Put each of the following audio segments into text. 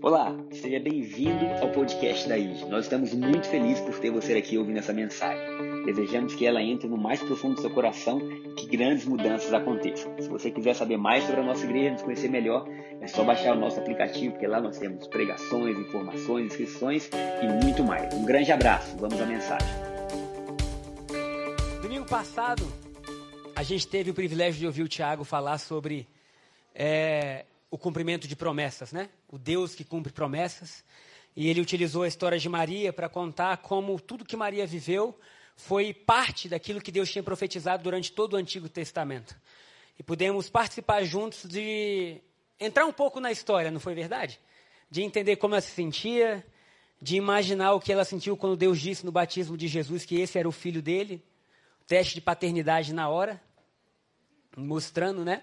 Olá, seja bem-vindo ao podcast da Igreja. Nós estamos muito felizes por ter você aqui ouvindo essa mensagem. Desejamos que ela entre no mais profundo do seu coração e que grandes mudanças aconteçam. Se você quiser saber mais sobre a nossa igreja, nos conhecer melhor, é só baixar o nosso aplicativo, porque lá nós temos pregações, informações, inscrições e muito mais. Um grande abraço, vamos à mensagem. Domingo passado, a gente teve o privilégio de ouvir o Thiago falar sobre o cumprimento de promessas, né? O Deus que cumpre promessas. E ele utilizou a história de Maria para contar como tudo que Maria viveu foi parte daquilo que Deus tinha profetizado durante todo o Antigo Testamento. E pudemos participar juntos de entrar um pouco na história, não foi verdade? De entender como ela se sentia, de imaginar o que ela sentiu quando Deus disse no batismo de Jesus que esse era o filho dele. Teste de paternidade na hora, mostrando, né?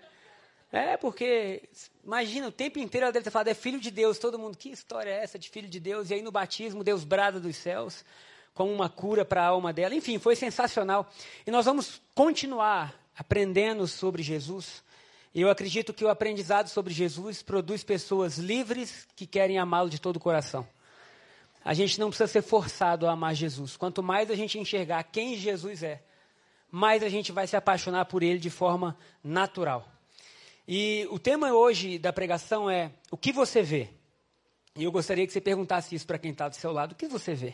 Porque, imagina, o tempo inteiro ela deve ter falado, é filho de Deus, todo mundo, que história é essa de filho de Deus? E aí no batismo, Deus brada dos céus, como uma cura para a alma dela. Enfim, foi sensacional. E nós vamos continuar aprendendo sobre Jesus. E eu acredito que o aprendizado sobre Jesus produz pessoas livres que querem amá-lo de todo o coração. A gente não precisa ser forçado a amar Jesus. Quanto mais a gente enxergar quem Jesus é, mais a gente vai se apaixonar por ele de forma natural. E o tema hoje da pregação é o que você vê. E eu gostaria que você perguntasse isso para quem está do seu lado. O que você vê?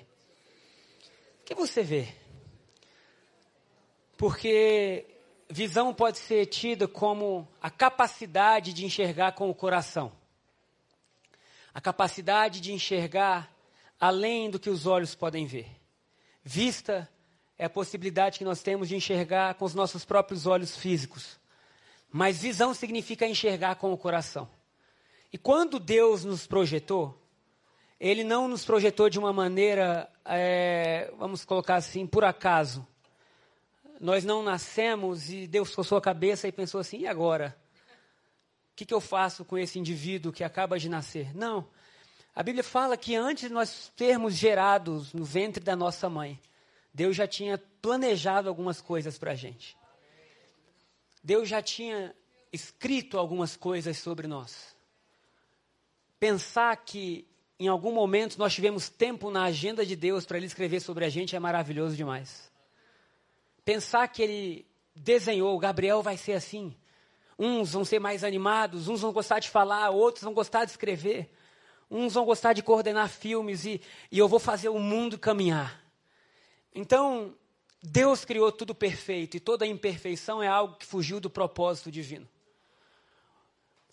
O que você vê? Porque visão pode ser tida como a capacidade de enxergar com o coração. A capacidade de enxergar além do que os olhos podem ver. Vista é a possibilidade que nós temos de enxergar com os nossos próprios olhos físicos. Mas visão significa enxergar com o coração. E quando Deus nos projetou, Ele não nos projetou de uma maneira, vamos colocar assim, por acaso. Nós não nascemos e Deus coçou a cabeça e pensou assim, e agora? O que eu faço com esse indivíduo que acaba de nascer? Não. A Bíblia fala que antes de nós sermos gerados no ventre da nossa mãe, Deus já tinha planejado algumas coisas para a gente. Deus já tinha escrito algumas coisas sobre nós. Pensar que em algum momento nós tivemos tempo na agenda de Deus para Ele escrever sobre a gente é maravilhoso demais. Pensar que Ele desenhou, Gabriel vai ser assim. Uns vão ser mais animados, uns vão gostar de falar, outros vão gostar de escrever. Uns vão gostar de coordenar filmes e eu vou fazer o mundo caminhar. Então, Deus criou tudo perfeito e toda imperfeição é algo que fugiu do propósito divino.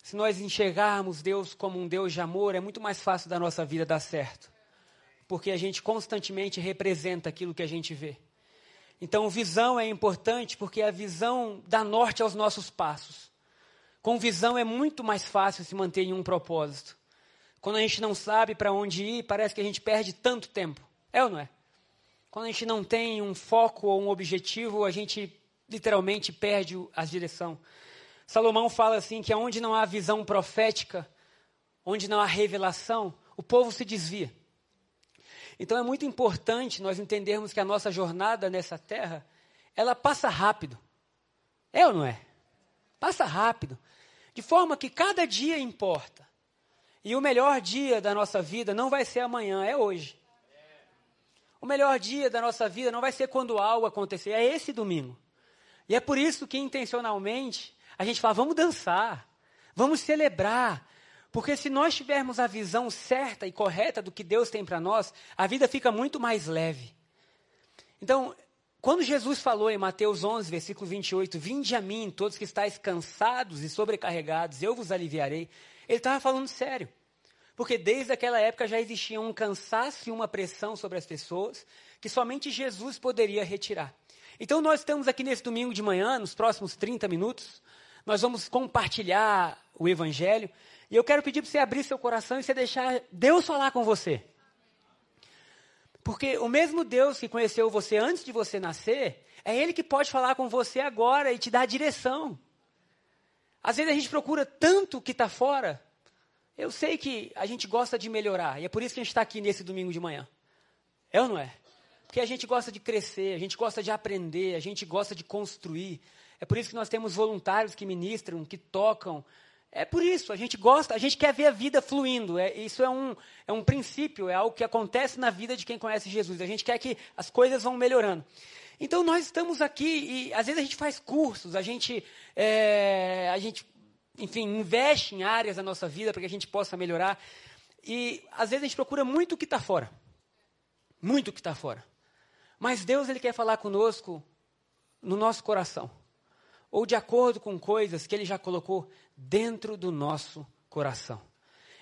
Se nós enxergarmos Deus como um Deus de amor, é muito mais fácil da nossa vida dar certo. Porque a gente constantemente representa aquilo que a gente vê. Então, visão é importante porque a visão dá norte aos nossos passos. Com visão é muito mais fácil se manter em um propósito. Quando a gente não sabe para onde ir, parece que a gente perde tanto tempo. É ou não é? Quando a gente não tem um foco ou um objetivo, a gente literalmente perde a direção. Salomão fala assim que onde não há visão profética, onde não há revelação, o povo se desvia. Então é muito importante nós entendermos que a nossa jornada nessa terra, ela passa rápido. É ou não é? Passa rápido. De forma que cada dia importa. E o melhor dia da nossa vida não vai ser amanhã, é hoje. O melhor dia da nossa vida não vai ser quando algo acontecer, é esse domingo. E é por isso que intencionalmente a gente fala, vamos dançar, vamos celebrar. Porque se nós tivermos a visão certa e correta do que Deus tem para nós, a vida fica muito mais leve. Então, quando Jesus falou em Mateus 11, versículo 28, vinde a mim todos que estáis cansados e sobrecarregados, eu vos aliviarei. Ele estava falando sério. Porque desde aquela época já existia um cansaço e uma pressão sobre as pessoas que somente Jesus poderia retirar. Então nós estamos aqui nesse domingo de manhã, nos próximos 30 minutos, nós vamos compartilhar o Evangelho e eu quero pedir para você abrir seu coração e você deixar Deus falar com você. Porque o mesmo Deus que conheceu você antes de você nascer, é Ele que pode falar com você agora e te dar a direção. Às vezes a gente procura tanto o que está fora. Eu sei que a gente gosta de melhorar, e é por isso que a gente está aqui nesse domingo de manhã. É ou não é? Porque a gente gosta de crescer, a gente gosta de aprender, a gente gosta de construir. É por isso que nós temos voluntários que ministram, que tocam, É por isso, a gente gosta, a gente quer ver a vida fluindo. Isso é um princípio, é algo que acontece na vida de quem conhece Jesus. A gente quer que as coisas vão melhorando. Então, nós estamos aqui e, às vezes, a gente faz cursos, a gente enfim, investe em áreas da nossa vida para que a gente possa melhorar. E, às vezes, a gente procura muito o que está fora. Muito o que está fora. Mas Deus, Ele quer falar conosco no nosso coração. Ou de acordo com coisas que Ele já colocou dentro do nosso coração.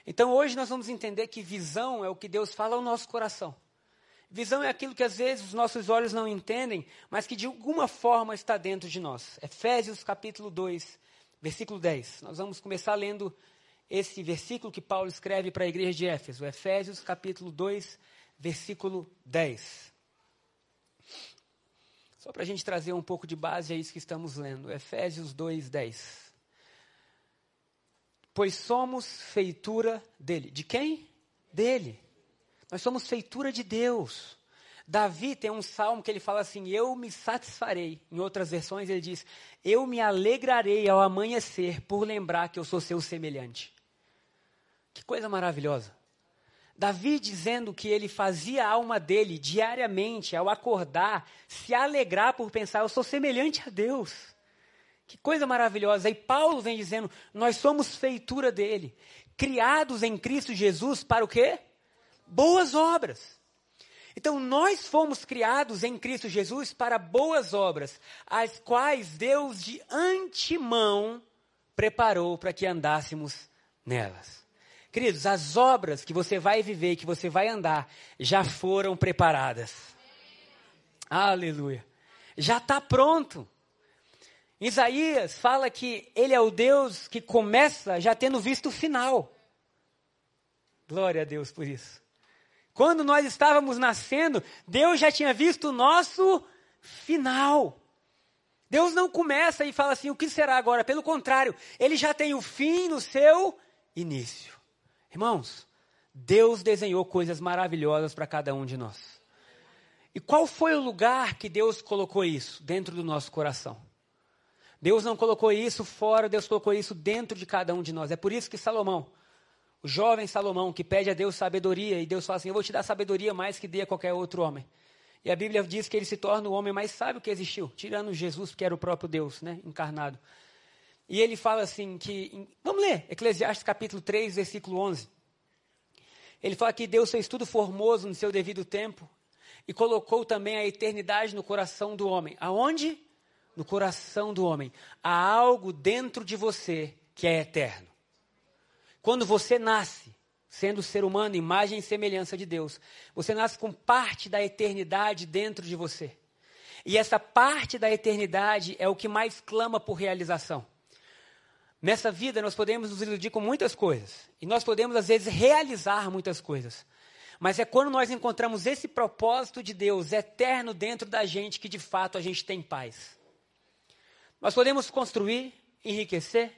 Então, hoje nós vamos entender que visão é o que Deus fala ao nosso coração. Visão é aquilo que, às vezes, os nossos olhos não entendem, mas que, de alguma forma, está dentro de nós. Efésios, capítulo 2, versículo 10. Nós vamos começar lendo esse versículo que Paulo escreve para a igreja de Éfeso. Efésios, capítulo 2, versículo 10. Só para a gente trazer um pouco de base a isso que estamos lendo. Efésios 2, 10. Pois somos feitura dele. De quem? Dele. Nós somos feitura de Deus. Davi tem um salmo que ele fala assim, eu me satisfarei. Em outras versões ele diz, eu me alegrarei ao amanhecer por lembrar que eu sou seu semelhante. Que coisa maravilhosa. Davi dizendo que ele fazia a alma dele diariamente, ao acordar, se alegrar por pensar, eu sou semelhante a Deus. Que coisa maravilhosa. E Paulo vem dizendo, nós somos feitura dele, criados em Cristo Jesus para o quê? Boas obras. Então, nós fomos criados em Cristo Jesus para boas obras, as quais Deus de antemão preparou para que andássemos nelas. Queridos, as obras que você vai viver, que você vai andar, já foram preparadas. Amém. Aleluia. Já está pronto. Isaías fala que ele é o Deus que começa já tendo visto o final. Glória a Deus por isso. Quando nós estávamos nascendo, Deus já tinha visto o nosso final. Deus não começa e fala assim, o que será agora? Pelo contrário, ele já tem o fim no seu início. Irmãos, Deus desenhou coisas maravilhosas para cada um de nós. E qual foi o lugar que Deus colocou isso? Dentro do nosso coração. Deus não colocou isso fora, Deus colocou isso dentro de cada um de nós. É por isso que Salomão, o jovem Salomão, que pede a Deus sabedoria, e Deus fala assim, eu vou te dar sabedoria mais que dê a qualquer outro homem. E a Bíblia diz que ele se torna o homem mais sábio que existiu, tirando Jesus, que era o próprio Deus, né, encarnado. E ele fala assim que... Vamos ler, Eclesiastes capítulo 3, versículo 11. Ele fala que Deus fez tudo formoso no seu devido tempo e colocou também a eternidade no coração do homem. Aonde? No coração do homem. Há algo dentro de você que é eterno. Quando você nasce, sendo ser humano, imagem e semelhança de Deus, você nasce com parte da eternidade dentro de você. E essa parte da eternidade é o que mais clama por realização. Nessa vida, nós podemos nos iludir com muitas coisas. E nós podemos, às vezes, realizar muitas coisas. Mas é quando nós encontramos esse propósito de Deus eterno dentro da gente que, de fato, a gente tem paz. Nós podemos construir, enriquecer.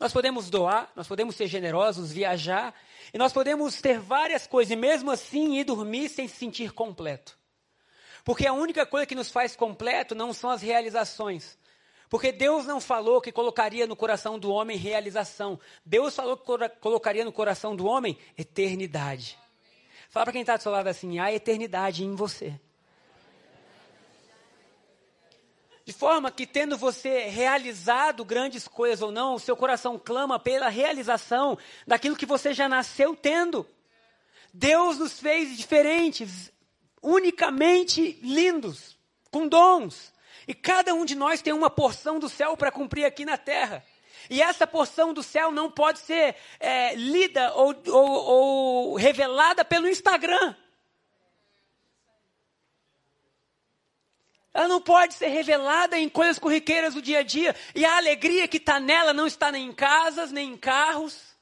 Nós podemos doar, nós podemos ser generosos, viajar. E nós podemos ter várias coisas e, mesmo assim, ir dormir sem se sentir completo. Porque a única coisa que nos faz completo não são as realizações. Porque Deus não falou que colocaria no coração do homem realização. Deus falou que colocaria no coração do homem eternidade. Amém. Fala para quem está do seu lado assim, há eternidade em você. De forma que, tendo você realizado grandes coisas ou não, o seu coração clama pela realização daquilo que você já nasceu tendo. Deus nos fez diferentes, unicamente lindos, com dons. E cada um de nós tem uma porção do céu para cumprir aqui na terra. E essa porção do céu não pode ser lida ou revelada pelo Instagram. Ela não pode ser revelada em coisas corriqueiras do dia a dia. E a alegria que está nela não está nem em casas, nem em carros.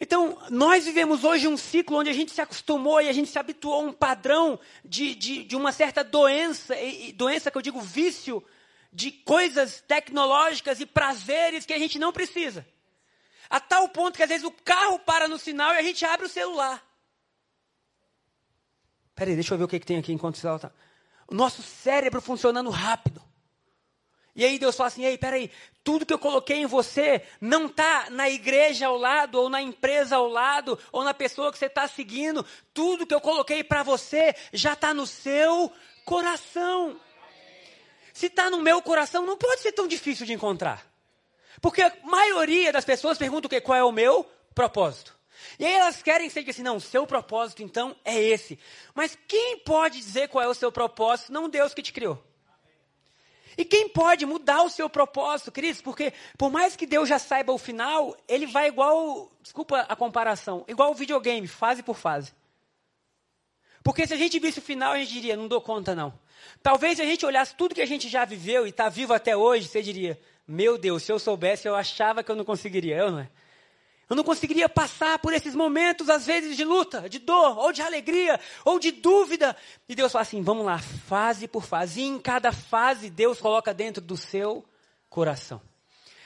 Então, nós vivemos hoje um ciclo onde a gente se acostumou e a gente se habituou a um padrão de uma certa doença, e doença que eu digo vício, de coisas tecnológicas e prazeres que a gente não precisa. A tal ponto que às vezes o carro para no sinal e a gente abre o celular. Peraí, deixa eu ver o que tem aqui enquanto o celular está. O nosso cérebro funcionando rápido. E aí Deus fala assim, ei, peraí, tudo que eu coloquei em você não está na igreja ao lado, ou na empresa ao lado, ou na pessoa que você está seguindo. Tudo que eu coloquei para você já está no seu coração. Se está no meu coração, não pode ser tão difícil de encontrar. Porque a maioria das pessoas pergunta o quê? Qual é o meu propósito? E aí elas querem ser que assim, não, seu propósito então é esse. Mas quem pode dizer qual é o seu propósito, não Deus que te criou? E quem pode mudar o seu propósito, Cris? Porque por mais que Deus já saiba o final, ele vai igual, desculpa a comparação, igual o videogame, fase por fase. Porque se a gente visse o final, a gente diria, não dou conta não. Talvez se a gente olhasse tudo que a gente já viveu e está vivo até hoje, você diria, meu Deus, se eu soubesse, eu achava que eu não conseguiria, eu não é? Eu não conseguiria passar por esses momentos, às vezes, de luta, de dor, ou de alegria, ou de dúvida. E Deus fala assim, vamos lá, fase por fase. E em cada fase, Deus coloca dentro do seu coração.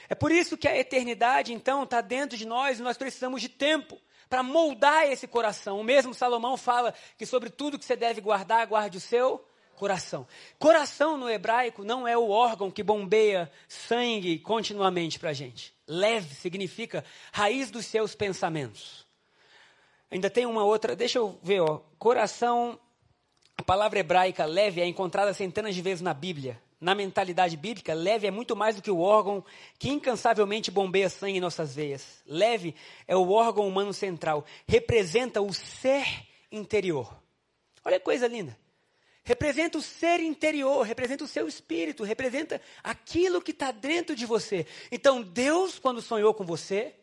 É por isso que a eternidade, então, está dentro de nós, e nós precisamos de tempo para moldar esse coração. O mesmo Salomão fala que sobre tudo que você deve guardar, guarde o seu coração. Coração, no hebraico, não é o órgão que bombeia sangue continuamente para a gente. Lev significa raiz dos seus pensamentos. Ainda tem uma outra, deixa eu ver, ó. Coração, a palavra hebraica lev é encontrada centenas de vezes na Bíblia. Na mentalidade bíblica, lev é muito mais do que o órgão que incansavelmente bombeia sangue em nossas veias. Lev é o órgão humano central, representa o ser interior. Olha que coisa linda. Representa o ser interior, representa o seu espírito, representa aquilo que está dentro de você. Então, Deus, quando sonhou com você,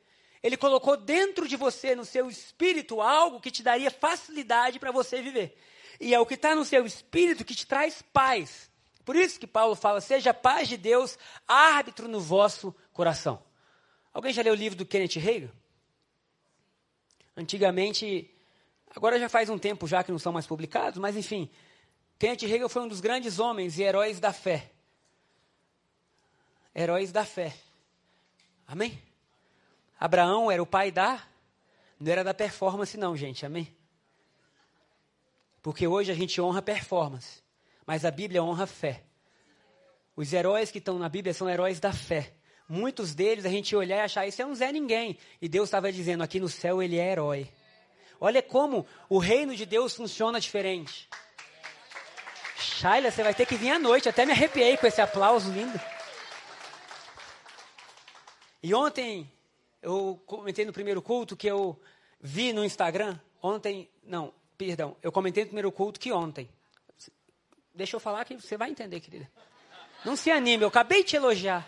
ele colocou dentro de você, no seu espírito, algo que te daria facilidade para você viver. E é o que está no seu espírito que te traz paz. Por isso que Paulo fala, seja a paz de Deus, árbitro no vosso coração. Alguém já leu o livro do Kenneth Hagin? Antigamente, agora já faz um tempo já que não são mais publicados, mas enfim... Kent Reagan foi um dos grandes homens e heróis da fé. Heróis da fé. Amém? Abraão era o pai da... Não era da performance não, gente. Amém? Porque hoje a gente honra performance. Mas a Bíblia honra a fé. Os heróis que estão na Bíblia são heróis da fé. Muitos deles a gente olhar e achar, isso é um Zé Ninguém. E Deus estava dizendo, aqui no céu ele é herói. Olha como o reino de Deus funciona diferente. Shaila, você vai ter que vir à noite. Até me arrepiei com esse aplauso lindo. E ontem, eu comentei no primeiro culto que eu vi no Instagram. Eu comentei no primeiro culto que ontem. Deixa eu falar que você vai entender, querida. Não se anime, eu acabei de te elogiar.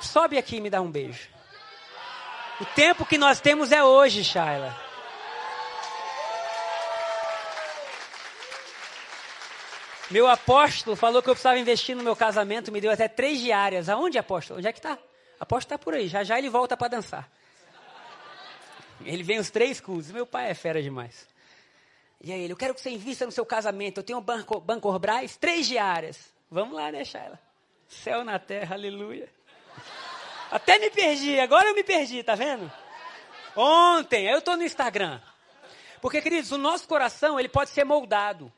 Sobe aqui e me dá um beijo. O tempo que nós temos é hoje, Shaila. Meu apóstolo falou que eu precisava investir no meu casamento, me deu até 3 diárias. Aonde, apóstolo? Onde é que está? Apóstolo está por aí, já já ele volta para dançar. Ele vem os 3 cursos, meu pai é fera demais. E aí ele, eu quero que você invista no seu casamento, eu tenho um banco Orbrais, 3 diárias. Vamos lá, né, Shaila? Céu na terra, aleluia. Até me perdi, agora eu me perdi, tá vendo? Ontem, eu estou no Instagram. Porque, queridos, o nosso coração ele pode ser moldado.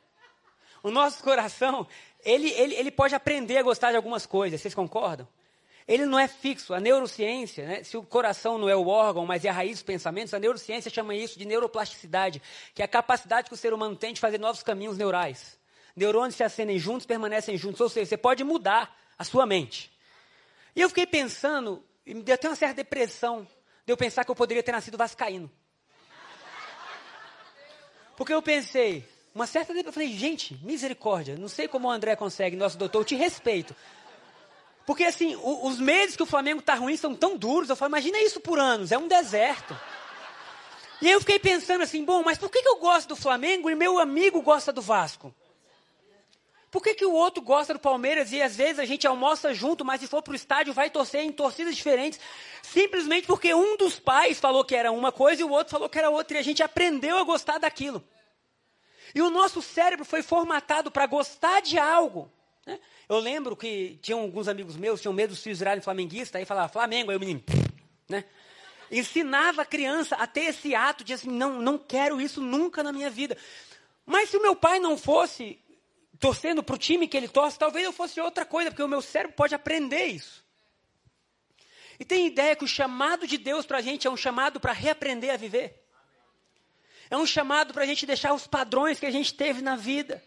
O nosso coração, ele pode aprender a gostar de algumas coisas, vocês concordam? Ele não é fixo. A neurociência, né, se o coração não é o órgão, mas é a raiz dos pensamentos, a neurociência chama isso de neuroplasticidade, que é a capacidade que o ser humano tem de fazer novos caminhos neurais. Neurônios se acendem juntos, permanecem juntos, ou seja, você pode mudar a sua mente. E eu fiquei pensando, e me deu até uma certa depressão, de eu pensar que eu poderia ter nascido vascaíno. Porque eu pensei... Uma certa vez eu falei, gente, misericórdia, não sei como o André consegue, nosso doutor, eu te respeito. Porque assim, os meses que o Flamengo está ruim são tão duros, eu falo, imagina isso por anos, é um deserto. E aí eu fiquei pensando assim, bom, mas por que eu gosto do Flamengo e meu amigo gosta do Vasco? Por que o outro gosta do Palmeiras e às vezes a gente almoça junto, mas se for para o estádio vai torcer em torcidas diferentes? Simplesmente porque um dos pais falou que era uma coisa e o outro falou que era outra e a gente aprendeu a gostar daquilo. E o nosso cérebro foi formatado para gostar de algo. Né? Eu lembro que tinham alguns amigos meus, tinham medo dos filhos virarem flamenguistas, aí falava Flamengo, aí o menino... Né? Ensinava a criança a ter esse ato de assim, não quero isso nunca na minha vida. Mas se o meu pai não fosse torcendo para o time que ele torce, talvez eu fosse outra coisa, porque o meu cérebro pode aprender isso. E tem ideia que o chamado de Deus para a gente é um chamado para reaprender a viver. É um chamado para a gente deixar os padrões que a gente teve na vida.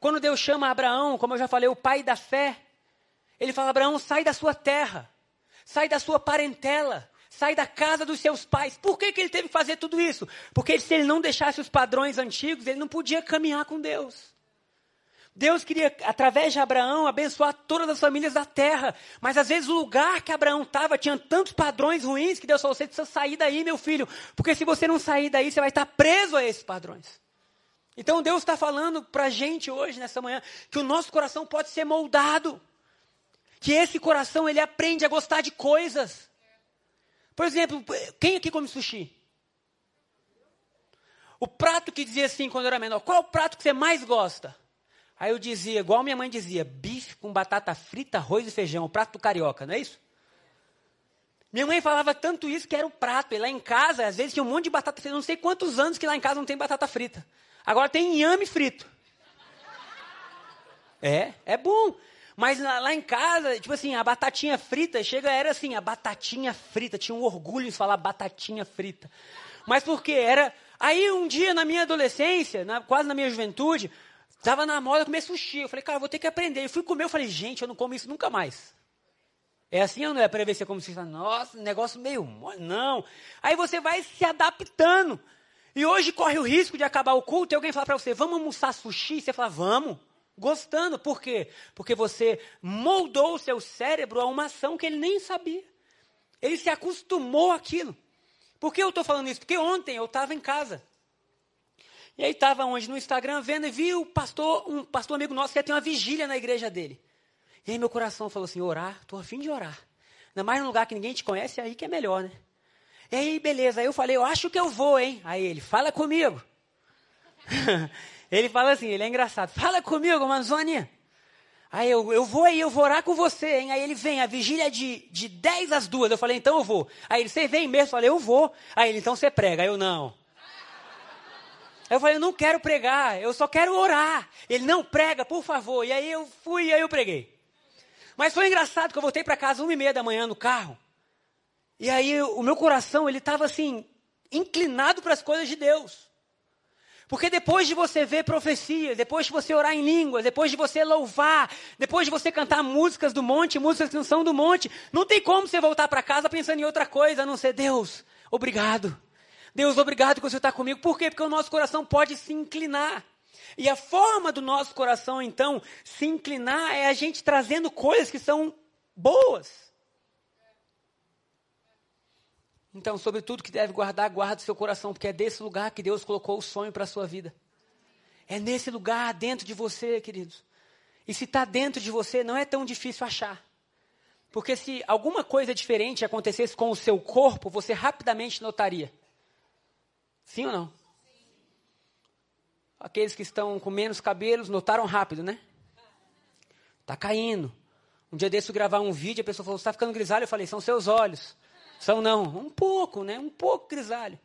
Quando Deus chama Abraão, como eu já falei, o pai da fé, ele fala, Abraão, sai da sua terra, sai da sua parentela, sai da casa dos seus pais. Por que ele teve que fazer tudo isso? Porque se ele não deixasse os padrões antigos, ele não podia caminhar com Deus. Deus queria, através de Abraão, abençoar todas as famílias da terra. Mas às vezes o lugar que Abraão estava tinha tantos padrões ruins que Deus falou, você precisa sair daí, meu filho. Porque se você não sair daí, você vai estar preso a esses padrões. Então Deus está falando para a gente hoje, nessa manhã, que o nosso coração pode ser moldado. Que esse coração, ele aprende a gostar de coisas. Por exemplo, quem aqui come sushi? O prato que dizia assim quando eu era menor, qual é o prato que você mais gosta? Aí eu dizia, igual minha mãe dizia, bife com batata frita, arroz e feijão, o prato do carioca, não é isso? Minha mãe falava tanto isso que era o prato. E lá em casa, às vezes, tinha um monte de batata frita. Não sei quantos anos que lá em casa não tem batata frita. Agora tem inhame frito. É bom. Mas lá em casa, tipo assim, a batatinha frita, era assim, a batatinha frita. Tinha um orgulho em falar batatinha frita. Mas por quê? Aí um dia, na minha adolescência, quase na minha juventude, estava na moda comer sushi. Eu falei, cara, eu vou ter que aprender. Eu fui comer, eu falei, gente, eu não como isso nunca mais. É assim ou não é? Para ver se é como se fala, nossa, negócio meio mole. Não. Aí você vai se adaptando. E hoje corre o risco de acabar o culto e alguém falar para você, vamos almoçar sushi? E você fala, vamos. Gostando. Por quê? Porque você moldou o seu cérebro a uma ação que ele nem sabia. Ele se acostumou àquilo. Por que eu estou falando isso? Porque ontem eu estava em casa. E aí estava onde? No Instagram, vendo, e vi um pastor amigo nosso que ia ter uma vigília na igreja dele. E aí meu coração falou assim, orar, estou a fim de orar. Ainda mais num lugar que ninguém te conhece, aí que é melhor, né? E aí, beleza, aí eu falei, eu acho que eu vou, hein? Aí ele, fala comigo. Ele fala assim, ele é engraçado, fala comigo, Manzoni. Aí eu vou orar com você, hein? Aí ele vem, a vigília é de 10 às 2, eu falei, então eu vou. Aí ele, você vem mesmo? Eu falei, eu vou. Aí ele, então você prega. Aí eu, não. Aí eu falei, eu não quero pregar, eu só quero orar. Ele, não prega, por favor. E aí eu fui, e aí eu preguei. Mas foi engraçado que eu voltei para casa 1h30 da manhã no carro. E aí o meu coração, ele estava assim, inclinado para as coisas de Deus. Porque depois de você ver profecias, depois de você orar em línguas, depois de você louvar, depois de você cantar músicas do monte, músicas que não são do monte, não tem como você voltar para casa pensando em outra coisa, a não ser Deus, obrigado. Deus, obrigado que o Senhor está comigo. Por quê? Porque o nosso coração pode se inclinar. E a forma do nosso coração, então, se inclinar é a gente trazendo coisas que são boas. Então, sobre tudo que deve guardar, guarda o seu coração, porque é desse lugar que Deus colocou o sonho para a sua vida. É nesse lugar dentro de você, queridos. E se está dentro de você, não é tão difícil achar. Porque se alguma coisa diferente acontecesse com o seu corpo, você rapidamente notaria. Sim ou não? Sim. Aqueles que estão com menos cabelos notaram rápido, né? Tá caindo. Um dia desse eu gravar um vídeo, a pessoa falou, você está ficando grisalho? Eu falei, são seus olhos. São não. Um pouco, né? Um pouco grisalho.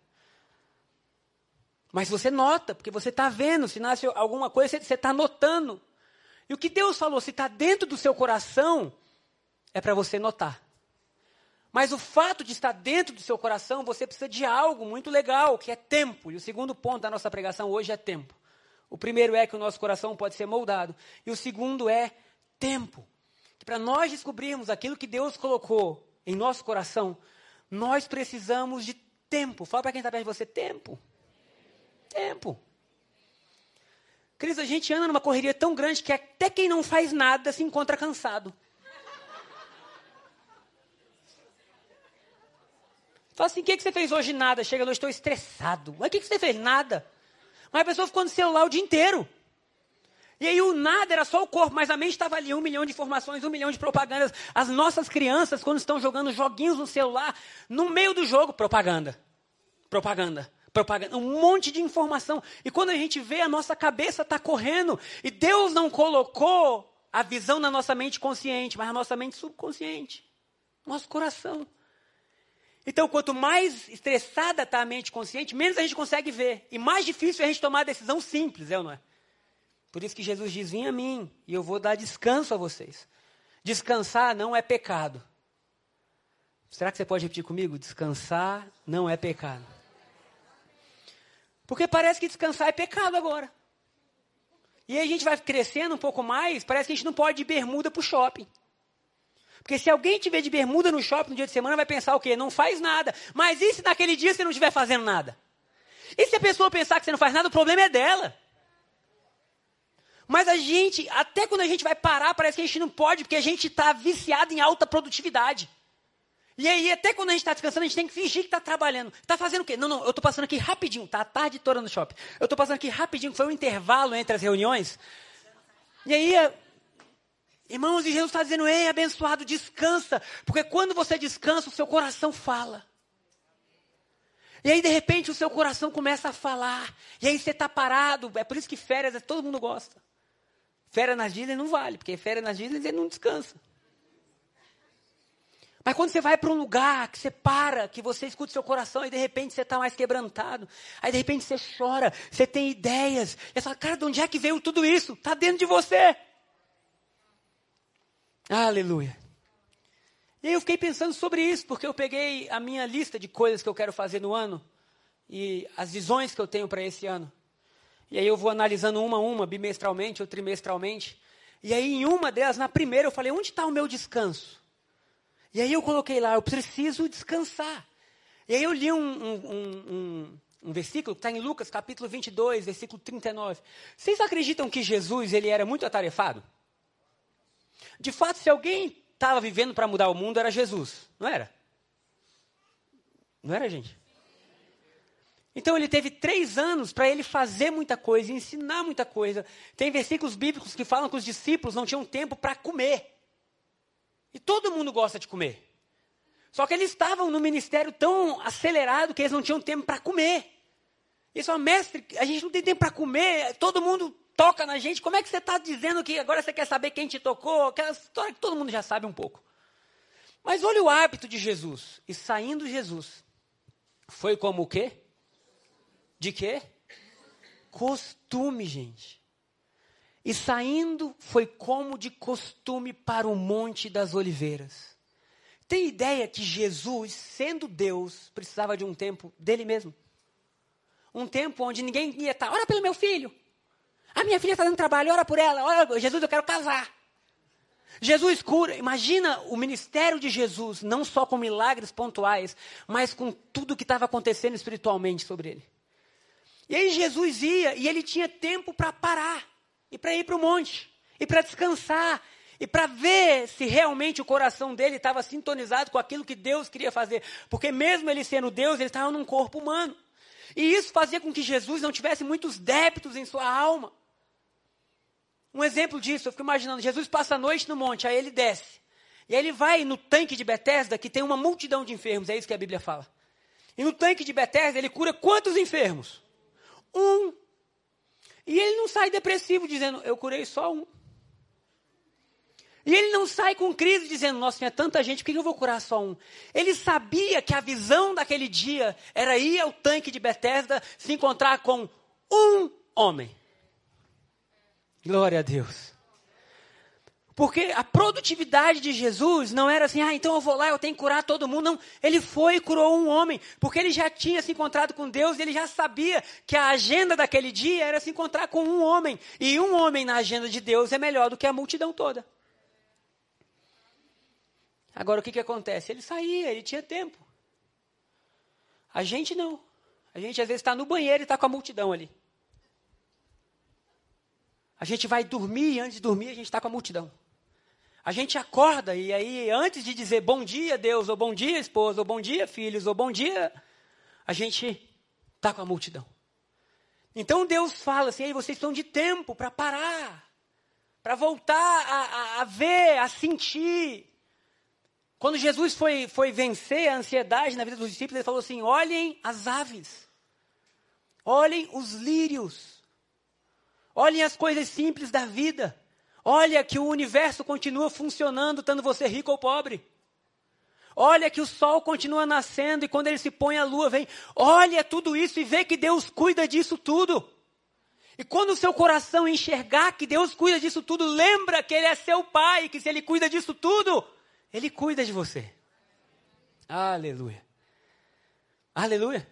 Mas você nota, porque você está vendo. Se nasce alguma coisa, você está notando. E o que Deus falou, se está dentro do seu coração, é para você notar. Mas o fato de estar dentro do seu coração, você precisa de algo muito legal, que é tempo. E o segundo ponto da nossa pregação hoje é tempo. O primeiro é que o nosso coração pode ser moldado. E o segundo é tempo. Que para nós descobrirmos aquilo que Deus colocou em nosso coração, nós precisamos de tempo. Fala para quem está perto de você, tempo. Tempo. Cris, a gente anda numa correria tão grande que até quem não faz nada se encontra cansado. Fala assim, o que você fez hoje? Nada. Chega, eu estou estressado. Mas o que você fez? Nada. Mas a pessoa ficou no celular o dia inteiro. E aí o nada era só o corpo, mas a mente estava ali, 1 milhão de informações, 1 milhão de propagandas. As nossas crianças, quando estão jogando joguinhos no celular, no meio do jogo, propaganda. Propaganda. Propaganda. Um monte de informação. E quando a gente vê, a nossa cabeça está correndo. E Deus não colocou a visão na nossa mente consciente, mas na nossa mente subconsciente. Nosso coração. Então, quanto mais estressada está a mente consciente, menos a gente consegue ver. E mais difícil é a gente tomar a decisão simples, é ou não é? Por isso que Jesus diz, vinde a mim e eu vou dar descanso a vocês. Descansar não é pecado. Será que você pode repetir comigo? Descansar não é pecado. Porque parece que descansar é pecado agora. E aí a gente vai crescendo um pouco mais, parece que a gente não pode ir de bermuda para o shopping. Porque se alguém tiver de bermuda no shopping no dia de semana, vai pensar o quê? Não faz nada. Mas e se naquele dia você não estiver fazendo nada? E se a pessoa pensar que você não faz nada, o problema é dela. Mas a gente, até quando a gente vai parar, parece que a gente não pode, porque a gente está viciado em alta produtividade. E aí, até quando a gente está descansando, a gente tem que fingir que está trabalhando. Está fazendo o quê? Não, eu estou passando aqui rapidinho, está a tarde toda no shopping. Eu estou passando aqui rapidinho, foi um intervalo entre as reuniões. E aí, irmãos, Jesus está dizendo, ei, abençoado, descansa. Porque quando você descansa, o seu coração fala. E aí, de repente, o seu coração começa a falar. E aí você está parado. É por isso que férias, todo mundo gosta. Férias nas Disney não vale, porque férias nas Disney ele não descansa. Mas quando você vai para um lugar, que você para, que você escuta o seu coração, e de repente você está mais quebrantado, aí de repente você chora, você tem ideias, e você fala, cara, de onde é que veio tudo isso? Está dentro de você. Aleluia. E aí eu fiquei pensando sobre isso, porque eu peguei a minha lista de coisas que eu quero fazer no ano, e as visões que eu tenho para esse ano. E aí eu vou analisando uma a uma, bimestralmente ou trimestralmente. E aí em uma delas, na primeira, eu falei, onde está o meu descanso? E aí eu coloquei lá, eu preciso descansar. E aí eu li um versículo que está em Lucas, capítulo 22, versículo 39. Vocês acreditam que Jesus ele era muito atarefado? De fato, se alguém estava vivendo para mudar o mundo, era Jesus, não era? Não era, gente? Então ele teve 3 anos para ele fazer muita coisa, ensinar muita coisa. Tem versículos bíblicos que falam que os discípulos não tinham tempo para comer. E todo mundo gosta de comer. Só que eles estavam no ministério tão acelerado que eles não tinham tempo para comer. Eles falaram, mestre, a gente não tem tempo para comer, todo mundo toca na gente. Como é que você está dizendo que agora você quer saber quem te tocou? Aquela história que todo mundo já sabe um pouco. Mas olha o hábito de Jesus. E saindo Jesus, foi como o quê? De quê? Costume, gente. E saindo foi como de costume para o Monte das Oliveiras. Tem ideia que Jesus, sendo Deus, precisava de um tempo dele mesmo? Um tempo onde ninguém ia estar, ora pelo meu filho. A minha filha está dando trabalho, ora por ela. Ora, Jesus, eu quero casar. Jesus cura. Imagina o ministério de Jesus, não só com milagres pontuais, mas com tudo que estava acontecendo espiritualmente sobre ele. E aí Jesus ia e ele tinha tempo para parar. E para ir para o monte, e para descansar, e para ver se realmente o coração dele estava sintonizado com aquilo que Deus queria fazer. Porque mesmo ele sendo Deus, ele estava num corpo humano. E isso fazia com que Jesus não tivesse muitos débitos em sua alma. Um exemplo disso, eu fico imaginando, Jesus passa a noite no monte, aí ele desce. E aí ele vai no tanque de Betesda, que tem uma multidão de enfermos, é isso que a Bíblia fala. E no tanque de Betesda, ele cura quantos enfermos? Um. E ele não sai depressivo dizendo, eu curei só um. E ele não sai com crise dizendo, nossa, tinha tanta gente, por que eu vou curar só um? Ele sabia que a visão daquele dia era ir ao tanque de Betesda se encontrar com um homem. Glória a Deus. Porque a produtividade de Jesus não era assim, ah, então eu vou lá, eu tenho que curar todo mundo. Não, ele foi e curou um homem, porque ele já tinha se encontrado com Deus, ele já sabia que a agenda daquele dia era se encontrar com um homem. E um homem na agenda de Deus é melhor do que a multidão toda. Agora, o que acontece? Ele saía, ele tinha tempo. A gente não. A gente, às vezes, está no banheiro e está com a multidão ali. A gente vai dormir e antes de dormir a gente está com a multidão. A gente acorda e aí antes de dizer bom dia Deus, ou bom dia esposa, ou bom dia filhos, ou bom dia, a gente está com a multidão. Então Deus fala assim, aí vocês precisam de tempo para parar, para voltar a ver, a sentir. Quando Jesus foi vencer a ansiedade na vida dos discípulos, ele falou assim, olhem as aves, olhem os lírios. Olhem as coisas simples da vida. Olha que o universo continua funcionando, tanto você rico ou pobre. Olha que o sol continua nascendo e quando ele se põe a lua vem. Olha tudo isso e vê que Deus cuida disso tudo. E quando o seu coração enxergar que Deus cuida disso tudo, lembra que Ele é seu Pai, que se Ele cuida disso tudo, Ele cuida de você. Aleluia. Aleluia.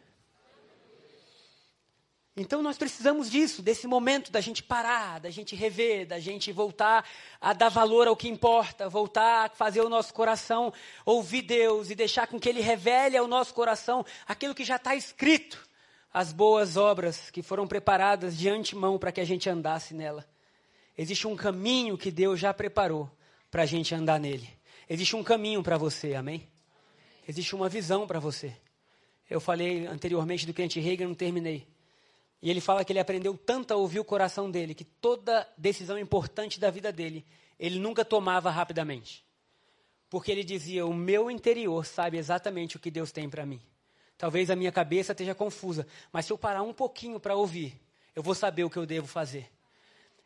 Então nós precisamos disso, desse momento da gente parar, da gente rever, da gente voltar a dar valor ao que importa, voltar a fazer o nosso coração ouvir Deus e deixar com que Ele revele ao nosso coração aquilo que já está escrito, as boas obras que foram preparadas de antemão para que a gente andasse nela. Existe um caminho que Deus já preparou para a gente andar nele. Existe um caminho para você, amém? Existe uma visão para você. Eu falei anteriormente do Kent Reagan, não terminei. E ele fala que ele aprendeu tanto a ouvir o coração dele, que toda decisão importante da vida dele, ele nunca tomava rapidamente. Porque ele dizia, o meu interior sabe exatamente o que Deus tem para mim. Talvez a minha cabeça esteja confusa, mas se eu parar um pouquinho para ouvir, eu vou saber o que eu devo fazer.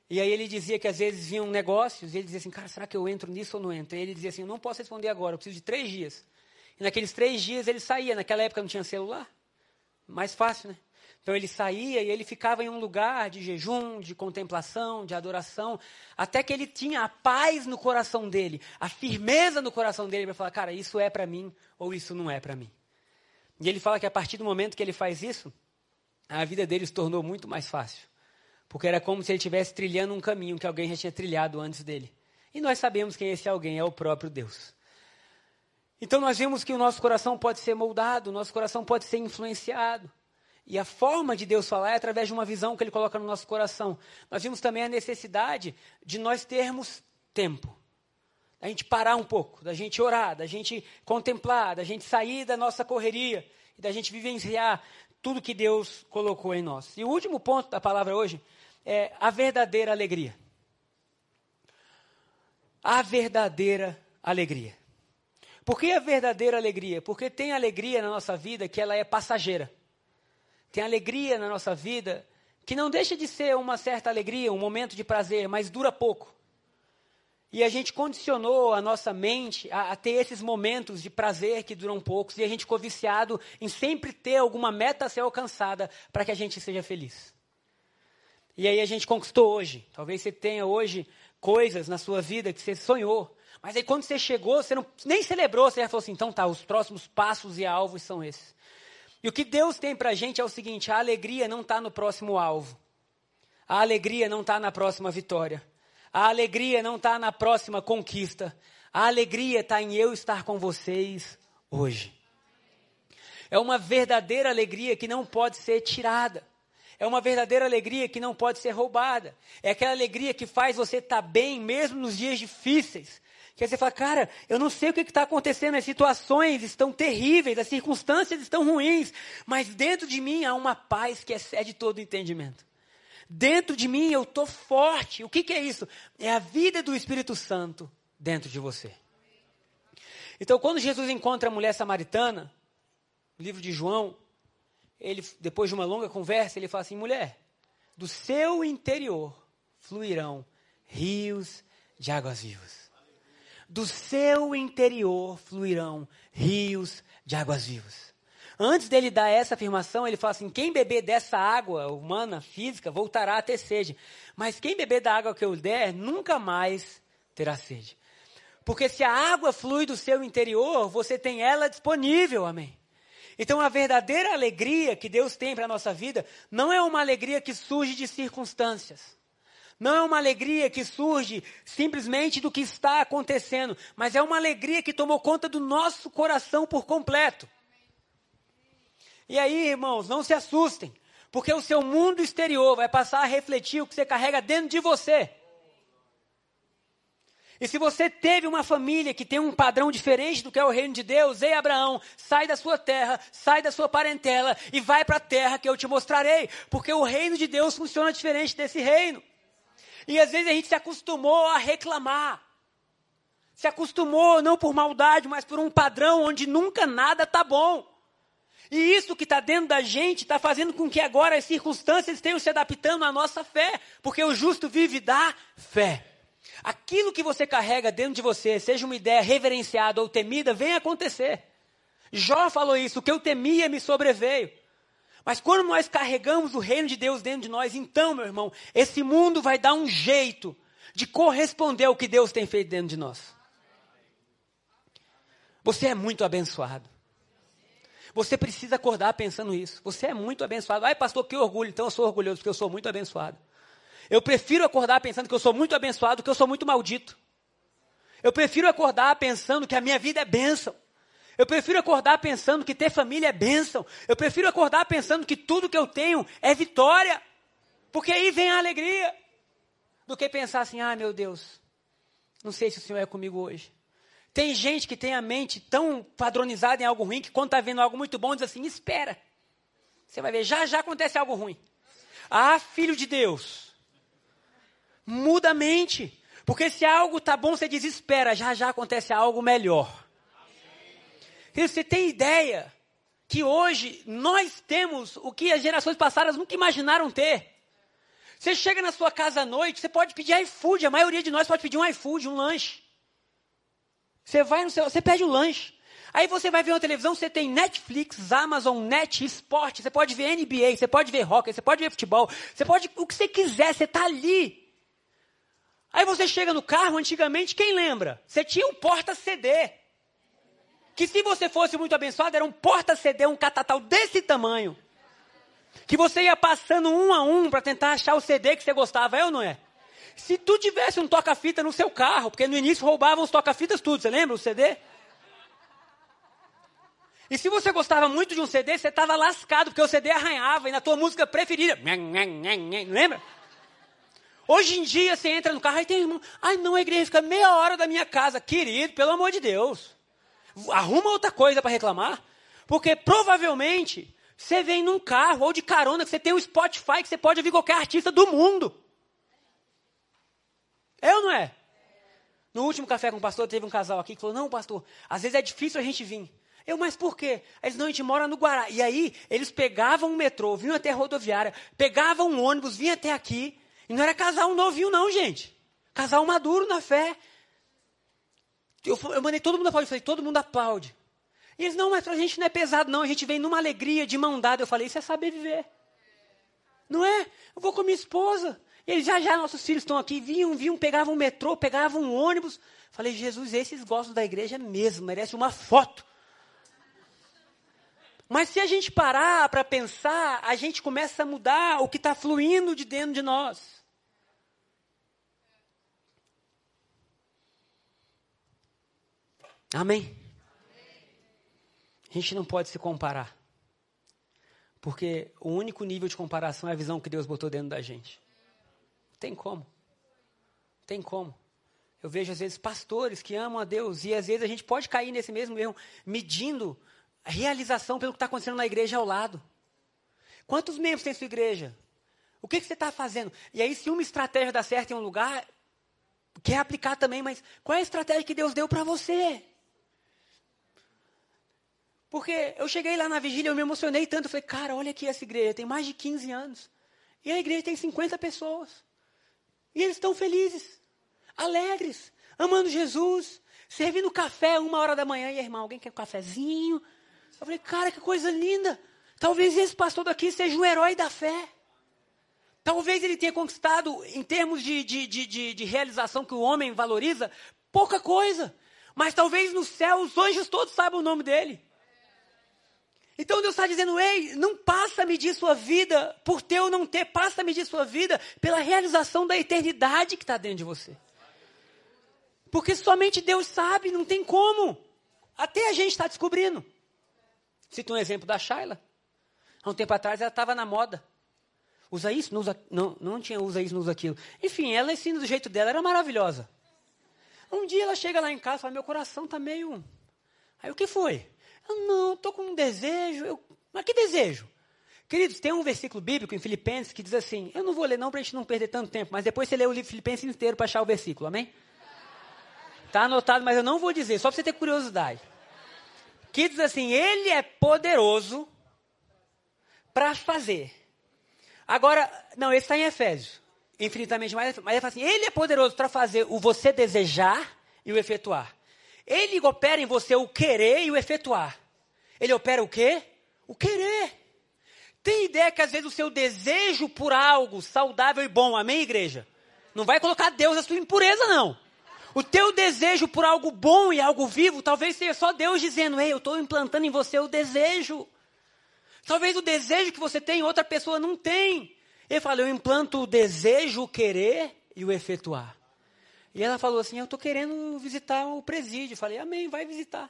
E aí ele dizia que às vezes vinham negócios, e ele dizia assim, cara, será que eu entro nisso ou não entro? E ele dizia assim, eu não posso responder agora, eu preciso de 3 dias. E naqueles 3 dias ele saía, naquela época não tinha celular, mais fácil, né? Então ele saía e ele ficava em um lugar de jejum, de contemplação, de adoração, até que ele tinha a paz no coração dele, a firmeza no coração dele para falar, cara, isso é para mim ou isso não é para mim. E ele fala que a partir do momento que ele faz isso, a vida dele se tornou muito mais fácil, porque era como se ele estivesse trilhando um caminho que alguém já tinha trilhado antes dele. E nós sabemos quem esse alguém é, o próprio Deus. Então nós vemos que o nosso coração pode ser moldado, o nosso coração pode ser influenciado. E a forma de Deus falar é através de uma visão que Ele coloca no nosso coração. Nós vimos também a necessidade de nós termos tempo. Da gente parar um pouco, da gente orar, da gente contemplar, da gente sair da nossa correria e da gente vivenciar tudo que Deus colocou em nós. E o último ponto da palavra hoje é a verdadeira alegria. A verdadeira alegria. Por que a verdadeira alegria? Porque tem alegria na nossa vida que ela é passageira. Tem alegria na nossa vida que não deixa de ser uma certa alegria, um momento de prazer, mas dura pouco. E a gente condicionou a nossa mente a ter esses momentos de prazer que duram poucos e a gente ficou viciado em sempre ter alguma meta a ser alcançada para que a gente seja feliz. E aí a gente conquistou hoje. Talvez você tenha hoje coisas na sua vida que você sonhou, mas aí quando você chegou, você não, nem celebrou, você já falou assim, então tá, os próximos passos e alvos são esses. E o que Deus tem para a gente é o seguinte, a alegria não está no próximo alvo. A alegria não está na próxima vitória. A alegria não está na próxima conquista. A alegria está em eu estar com vocês hoje. É uma verdadeira alegria que não pode ser tirada. É uma verdadeira alegria que não pode ser roubada. É aquela alegria que faz você estar bem mesmo nos dias difíceis. Que aí você fala, cara, eu não sei o que está acontecendo, as situações estão terríveis, as circunstâncias estão ruins, mas dentro de mim há uma paz que excede todo entendimento. Dentro de mim eu estou forte. O que é isso? É a vida do Espírito Santo dentro de você. Então, quando Jesus encontra a mulher samaritana, no livro de João, ele, depois de uma longa conversa, ele fala assim, mulher, do seu interior fluirão rios de águas vivas. Do seu interior fluirão rios de águas vivas. Antes dele dar essa afirmação, ele fala assim, quem beber dessa água humana, física, voltará a ter sede. Mas quem beber da água que eu der, nunca mais terá sede. Porque se a água flui do seu interior, você tem ela disponível, amém? Então a verdadeira alegria que Deus tem para a nossa vida, não é uma alegria que surge de circunstâncias. Não é uma alegria que surge simplesmente do que está acontecendo, mas é uma alegria que tomou conta do nosso coração por completo. E aí, irmãos, não se assustem, porque o seu mundo exterior vai passar a refletir o que você carrega dentro de você. E se você teve uma família que tem um padrão diferente do que é o reino de Deus, ei Abraão, sai da sua terra, sai da sua parentela e vai para a terra que eu te mostrarei, porque o reino de Deus funciona diferente desse reino. E às vezes a gente se acostumou a reclamar. Se acostumou, não por maldade, mas por um padrão onde nunca nada está bom. E isso que está dentro da gente está fazendo com que agora as circunstâncias estejam se adaptando à nossa fé. Porque o justo vive da fé. Aquilo que você carrega dentro de você, seja uma ideia reverenciada ou temida, vem acontecer. Jó falou isso, o que eu temia me sobreveio. Mas quando nós carregamos o reino de Deus dentro de nós, então, meu irmão, esse mundo vai dar um jeito de corresponder ao que Deus tem feito dentro de nós. Você é muito abençoado. Você precisa acordar pensando isso. Você é muito abençoado. Ai, pastor, que orgulho. Então eu sou orgulhoso, porque eu sou muito abençoado. Eu prefiro acordar pensando que eu sou muito abençoado do que eu sou muito maldito. Eu prefiro acordar pensando que a minha vida é bênção. Eu prefiro acordar pensando que ter família é bênção. Eu prefiro acordar pensando que tudo que eu tenho é vitória. Porque aí vem a alegria. Do que pensar assim, ah, meu Deus, não sei se o Senhor é comigo hoje. Tem gente que tem a mente tão padronizada em algo ruim, que quando está vendo algo muito bom, diz assim, espera. Você vai ver, já acontece algo ruim. Ah, filho de Deus, muda a mente. Porque se algo está bom, você diz, espera, já acontece algo melhor. Você tem ideia que hoje nós temos o que as gerações passadas nunca imaginaram ter. Você chega na sua casa à noite, você pode pedir iFood, a maioria de nós pode pedir um iFood, um lanche. Você vai no seu, você pede um lanche. Aí você vai ver uma televisão, você tem Netflix, Amazon, Esporte, você pode ver NBA, você pode ver hockey, você pode ver futebol, você pode o que você quiser, você está ali. Aí você chega no carro, antigamente, quem lembra? Você tinha um porta-CD. Que se você fosse muito abençoado, era um porta-CD, um catatal desse tamanho. Que você ia passando um a um para tentar achar o CD que você gostava, é ou não é? Se tu tivesse um toca-fita no seu carro, porque no início roubavam os toca-fitas tudo, você lembra o CD? E se você gostava muito de um CD, você estava lascado, porque o CD arranhava, e na tua música preferida, lembra? Hoje em dia, você entra no carro, aí tem irmão, ai não, a igreja fica meia hora da minha casa, querido, pelo amor de Deus. Arruma outra coisa para reclamar, porque provavelmente você vem num carro ou de carona, que você tem o Spotify, que você pode ouvir qualquer artista do mundo. É ou não é? No último café com o pastor, teve um casal aqui que falou, não, pastor, às vezes é difícil a gente vir. Eu, mas por quê? Eles, não, a gente mora no Guará. E aí, eles pegavam o metrô, vinham até a rodoviária, pegavam um ônibus, vinham até aqui. E não era casal novinho, não, gente. Casal maduro na fé. Eu mandei todo mundo aplaudir, eu falei, todo mundo aplaude. E eles, não, mas pra gente não é pesado, não. A gente vem numa alegria, de mão dada. Eu falei, isso é saber viver. Não é? Eu vou com a minha esposa. E eles, já, nossos filhos estão aqui. Vinham, pegavam um metrô, pegavam um ônibus. Falei, Jesus, esses gostam da igreja mesmo. Merece uma foto. Mas se a gente parar para pensar, a gente começa a mudar o que está fluindo de dentro de nós. Amém? A gente não pode se comparar. Porque o único nível de comparação é a visão que Deus botou dentro da gente. Tem como. Eu vejo às vezes pastores que amam a Deus e às vezes a gente pode cair nesse mesmo erro, medindo a realização pelo que está acontecendo na igreja ao lado. Quantos membros tem sua igreja? O que você está fazendo? E aí, se uma estratégia dá certo em um lugar, quer aplicar também, mas qual é a estratégia que Deus deu para você? Porque eu cheguei lá na vigília, eu me emocionei tanto, eu falei, cara, olha aqui essa igreja, tem mais de 15 anos. E a igreja tem 50 pessoas. E eles estão felizes, alegres, amando Jesus, servindo café 1h da manhã. E, irmão, alguém quer um cafezinho? Eu falei, cara, que coisa linda. Talvez esse pastor daqui seja um herói da fé. Talvez ele tenha conquistado, em termos de realização que o homem valoriza, pouca coisa. Mas talvez no céu os anjos todos saibam o nome dele. Então Deus está dizendo, ei, não passa a medir sua vida por ter ou não ter. Passa a medir sua vida pela realização da eternidade que está dentro de você. Porque somente Deus sabe, não tem como. Até a gente está descobrindo. Cito um exemplo da Shaila. Há um tempo atrás ela estava na moda. Usa isso, não usa... Não tinha usa isso, não usa aquilo. Enfim, ela ensina do jeito dela, era maravilhosa. Um dia ela chega lá em casa e fala, meu coração está meio... Aí o que foi? Eu não, estou com um desejo. Mas que desejo? Queridos, tem um versículo bíblico em Filipenses que diz assim, eu não vou ler não para a gente não perder tanto tempo, mas depois você lê o livro Filipenses inteiro para achar o versículo, amém? Está anotado, mas eu não vou dizer, só para você ter curiosidade. Que diz assim, ele é poderoso para fazer. Agora, não, esse está em Efésios, infinitamente mais, mas ele fala assim, ele é poderoso para fazer o você desejar e o efetuar. Ele opera em você o querer e o efetuar. Ele opera o quê? O querer. Tem ideia que às vezes o seu desejo por algo saudável e bom, amém, igreja? Não vai colocar Deus na sua impureza, não. O teu desejo por algo bom e algo vivo, talvez seja só Deus dizendo, ei, eu estou implantando em você o desejo. Talvez o desejo que você tem, outra pessoa não tem. Ele fala, eu implanto o desejo, o querer e o efetuar. E ela falou assim, eu estou querendo visitar o presídio. Eu falei, amém, vai visitar.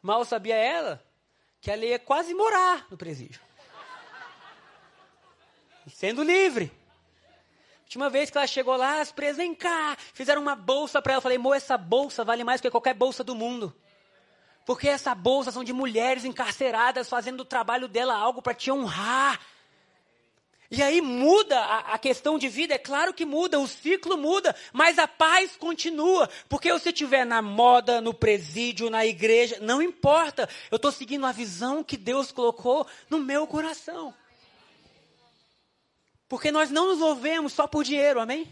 Mal sabia ela que ela ia quase morar no presídio. Sendo livre. A última vez que ela chegou lá, as presas, vem cá, fizeram uma bolsa para ela. Eu falei, amor, essa bolsa vale mais do que qualquer bolsa do mundo. Porque essa bolsa são de mulheres encarceradas fazendo do trabalho dela algo para te honrar. E aí muda a questão de vida, é claro que muda, o ciclo muda, mas a paz continua. Porque se eu estiver na moda, no presídio, na igreja, não importa. Eu estou seguindo a visão que Deus colocou no meu coração. Porque nós não nos movemos só por dinheiro, amém?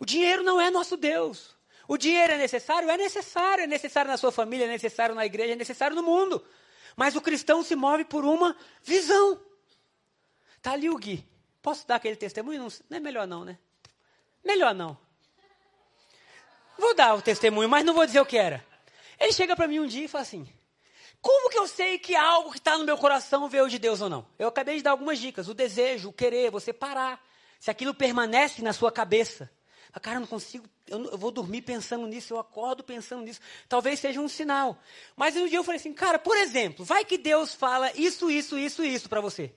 O dinheiro não é nosso Deus. O dinheiro é necessário? É necessário. É necessário na sua família, é necessário na igreja, é necessário no mundo. Mas o cristão se move por uma visão. Está ali o Gui. Posso dar aquele testemunho? Não é melhor não, né? Melhor não. Vou dar o testemunho, mas não vou dizer o que era. Ele chega para mim um dia e fala assim, como que eu sei que algo que está no meu coração veio de Deus ou não? Eu acabei de dar algumas dicas. O desejo, o querer, você parar. Se aquilo permanece na sua cabeça. Cara, eu não consigo, eu vou dormir pensando nisso, eu acordo pensando nisso. Talvez seja um sinal. Mas um dia eu falei assim, cara, por exemplo, vai que Deus fala isso para você.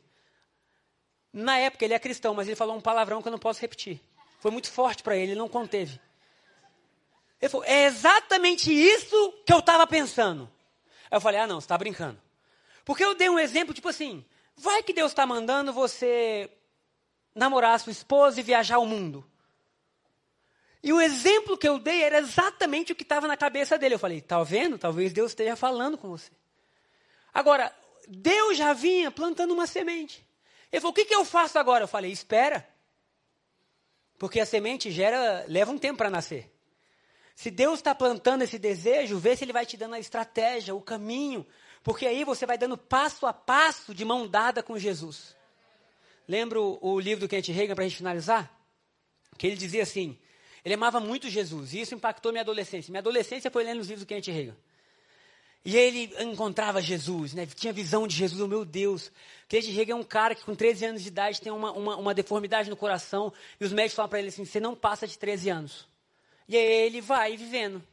Na época ele é cristão, mas ele falou um palavrão que eu não posso repetir. Foi muito forte para ele não conteve. Ele falou, é exatamente isso que eu estava pensando. Aí eu falei, ah não, você está brincando. Porque eu dei um exemplo, tipo assim, vai que Deus está mandando você namorar a sua esposa e viajar o mundo. E o exemplo que eu dei era exatamente o que estava na cabeça dele. Eu falei, tá vendo? Talvez Deus esteja falando com você. Agora, Deus já vinha plantando uma semente. Ele falou, o que, que eu faço agora? Eu falei, espera. Porque a semente leva um tempo para nascer. Se Deus está plantando esse desejo, vê se Ele vai te dando a estratégia, o caminho. Porque aí você vai dando passo a passo de mão dada com Jesus. Lembra o livro do Kent Reagan, para a gente finalizar? Que ele dizia assim, ele amava muito Jesus, e isso impactou minha adolescência. Minha adolescência foi lendo os livros do Kenneth Hagin. E ele encontrava Jesus, né? Tinha visão de Jesus, oh, meu Deus. Kenneth Hagin é um cara que com 13 anos de idade tem uma deformidade no coração, e os médicos falam para ele assim, você não passa de 13 anos. E aí ele vai vivendo,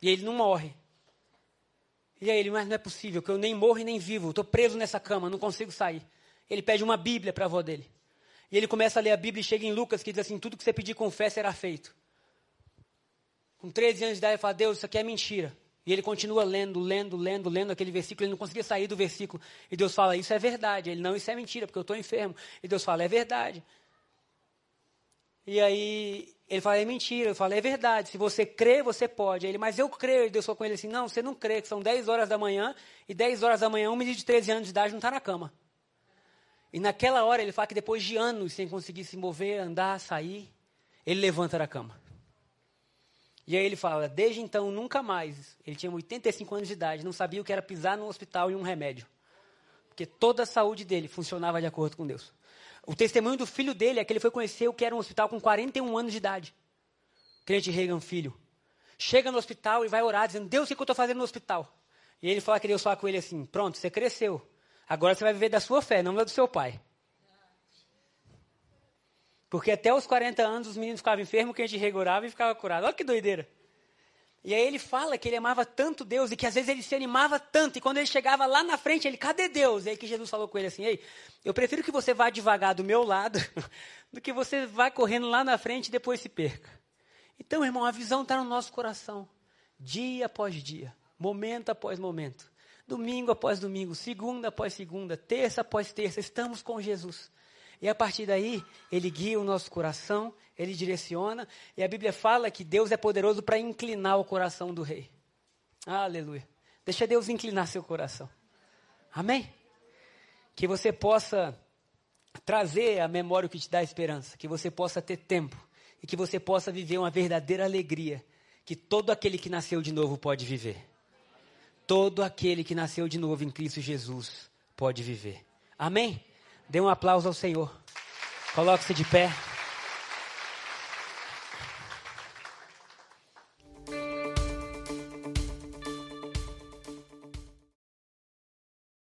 e ele não morre. E aí ele, mas não é possível, que eu nem morro e nem vivo, eu estou preso nessa cama, não consigo sair. Ele pede uma Bíblia para a avó dele. E ele começa a ler a Bíblia e chega em Lucas, que diz assim, tudo que você pedir com fé será feito. Com 13 anos de idade, ele fala, Deus, isso aqui é mentira. E ele continua lendo aquele versículo, ele não conseguia sair do versículo. E Deus fala, isso é verdade. Ele, não, isso é mentira, porque eu estou enfermo. E Deus fala, é verdade. E aí, ele fala, é mentira. Eu falo, é verdade, se você crê, você pode. Aí ele, mas eu creio. E Deus falou com ele assim, não, você não crê, que são 10 horas da manhã, e 10 horas da manhã, um menino de 13 anos de idade não está na cama. E naquela hora, ele fala que depois de anos, sem conseguir se mover, andar, sair, ele levanta da cama. E aí ele fala, desde então, nunca mais. Ele tinha 85 anos de idade, não sabia o que era pisar no hospital e um remédio. Porque toda a saúde dele funcionava de acordo com Deus. O testemunho do filho dele é que ele foi conhecer o que era um hospital com 41 anos de idade. Kenneth Hagin, filho. Chega no hospital e vai orar, dizendo, Deus, o que eu estou fazendo no hospital? E ele fala que Deus fala com ele assim, pronto, você cresceu. Agora você vai viver da sua fé, não da do seu pai. Porque até os 40 anos os meninos ficavam enfermos, que a gente regorava e ficava curado. Olha que doideira. E aí ele fala que ele amava tanto Deus e que às vezes ele se animava tanto. E quando ele chegava lá na frente, ele, cadê Deus? E aí que Jesus falou com ele assim, ei, eu prefiro que você vá devagar do meu lado do que você vá correndo lá na frente e depois se perca. Então, irmão, a visão está no nosso coração. Dia após dia, momento após momento. Domingo após domingo, segunda após segunda, terça após terça, estamos com Jesus. E a partir daí, Ele guia o nosso coração, Ele direciona, e a Bíblia fala que Deus é poderoso para inclinar o coração do rei. Aleluia. Deixa Deus inclinar seu coração. Amém? Que você possa trazer à memória o que te dá esperança, que você possa ter tempo, e que você possa viver uma verdadeira alegria, que todo aquele que nasceu de novo pode viver. Todo aquele que nasceu de novo em Cristo Jesus pode viver. Amém? Dê um aplauso ao Senhor. Coloque-se de pé.